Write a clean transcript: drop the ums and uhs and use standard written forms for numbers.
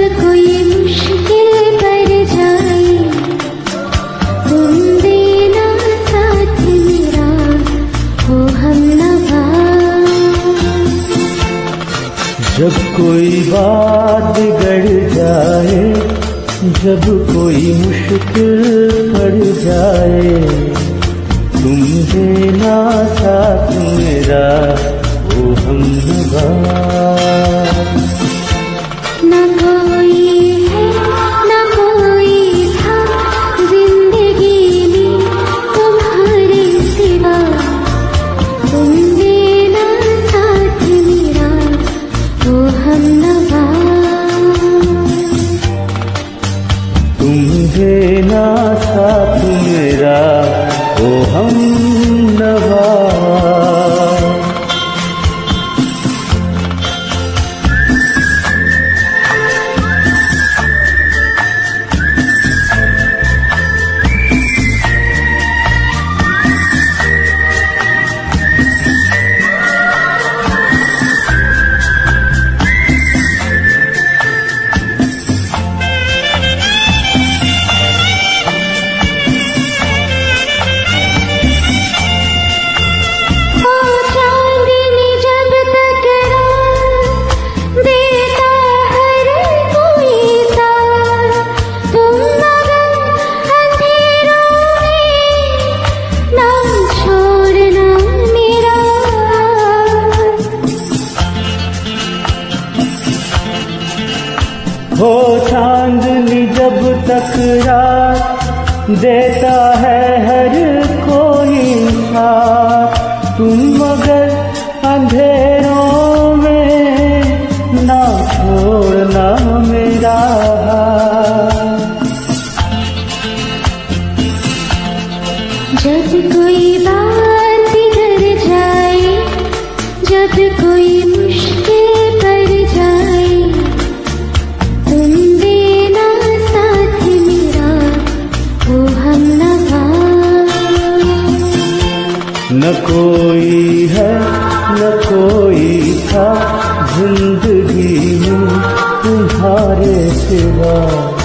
मुझको ये मुश्किल पड़ जाए, तुम देना साथ मेरा हो हम नवा। जब कोई बात बिगड़ जाए, जब कोई मुश्किल पड़ जाए, तुम देना साथ मेरा हो हम नवा। देना साथ मेरा ओ हम नवा। हो चांदनी जब तक रात देता है हर कोई साथ, तुम मगर अंधेरों में ना छोड़ना मेरा हाथ। जब कोई बात बिगड़ जाए, जब कोई मुश्किल पड़ जाए, न कोई है न कोई था जिंदगी में तुम्हारे सिवा।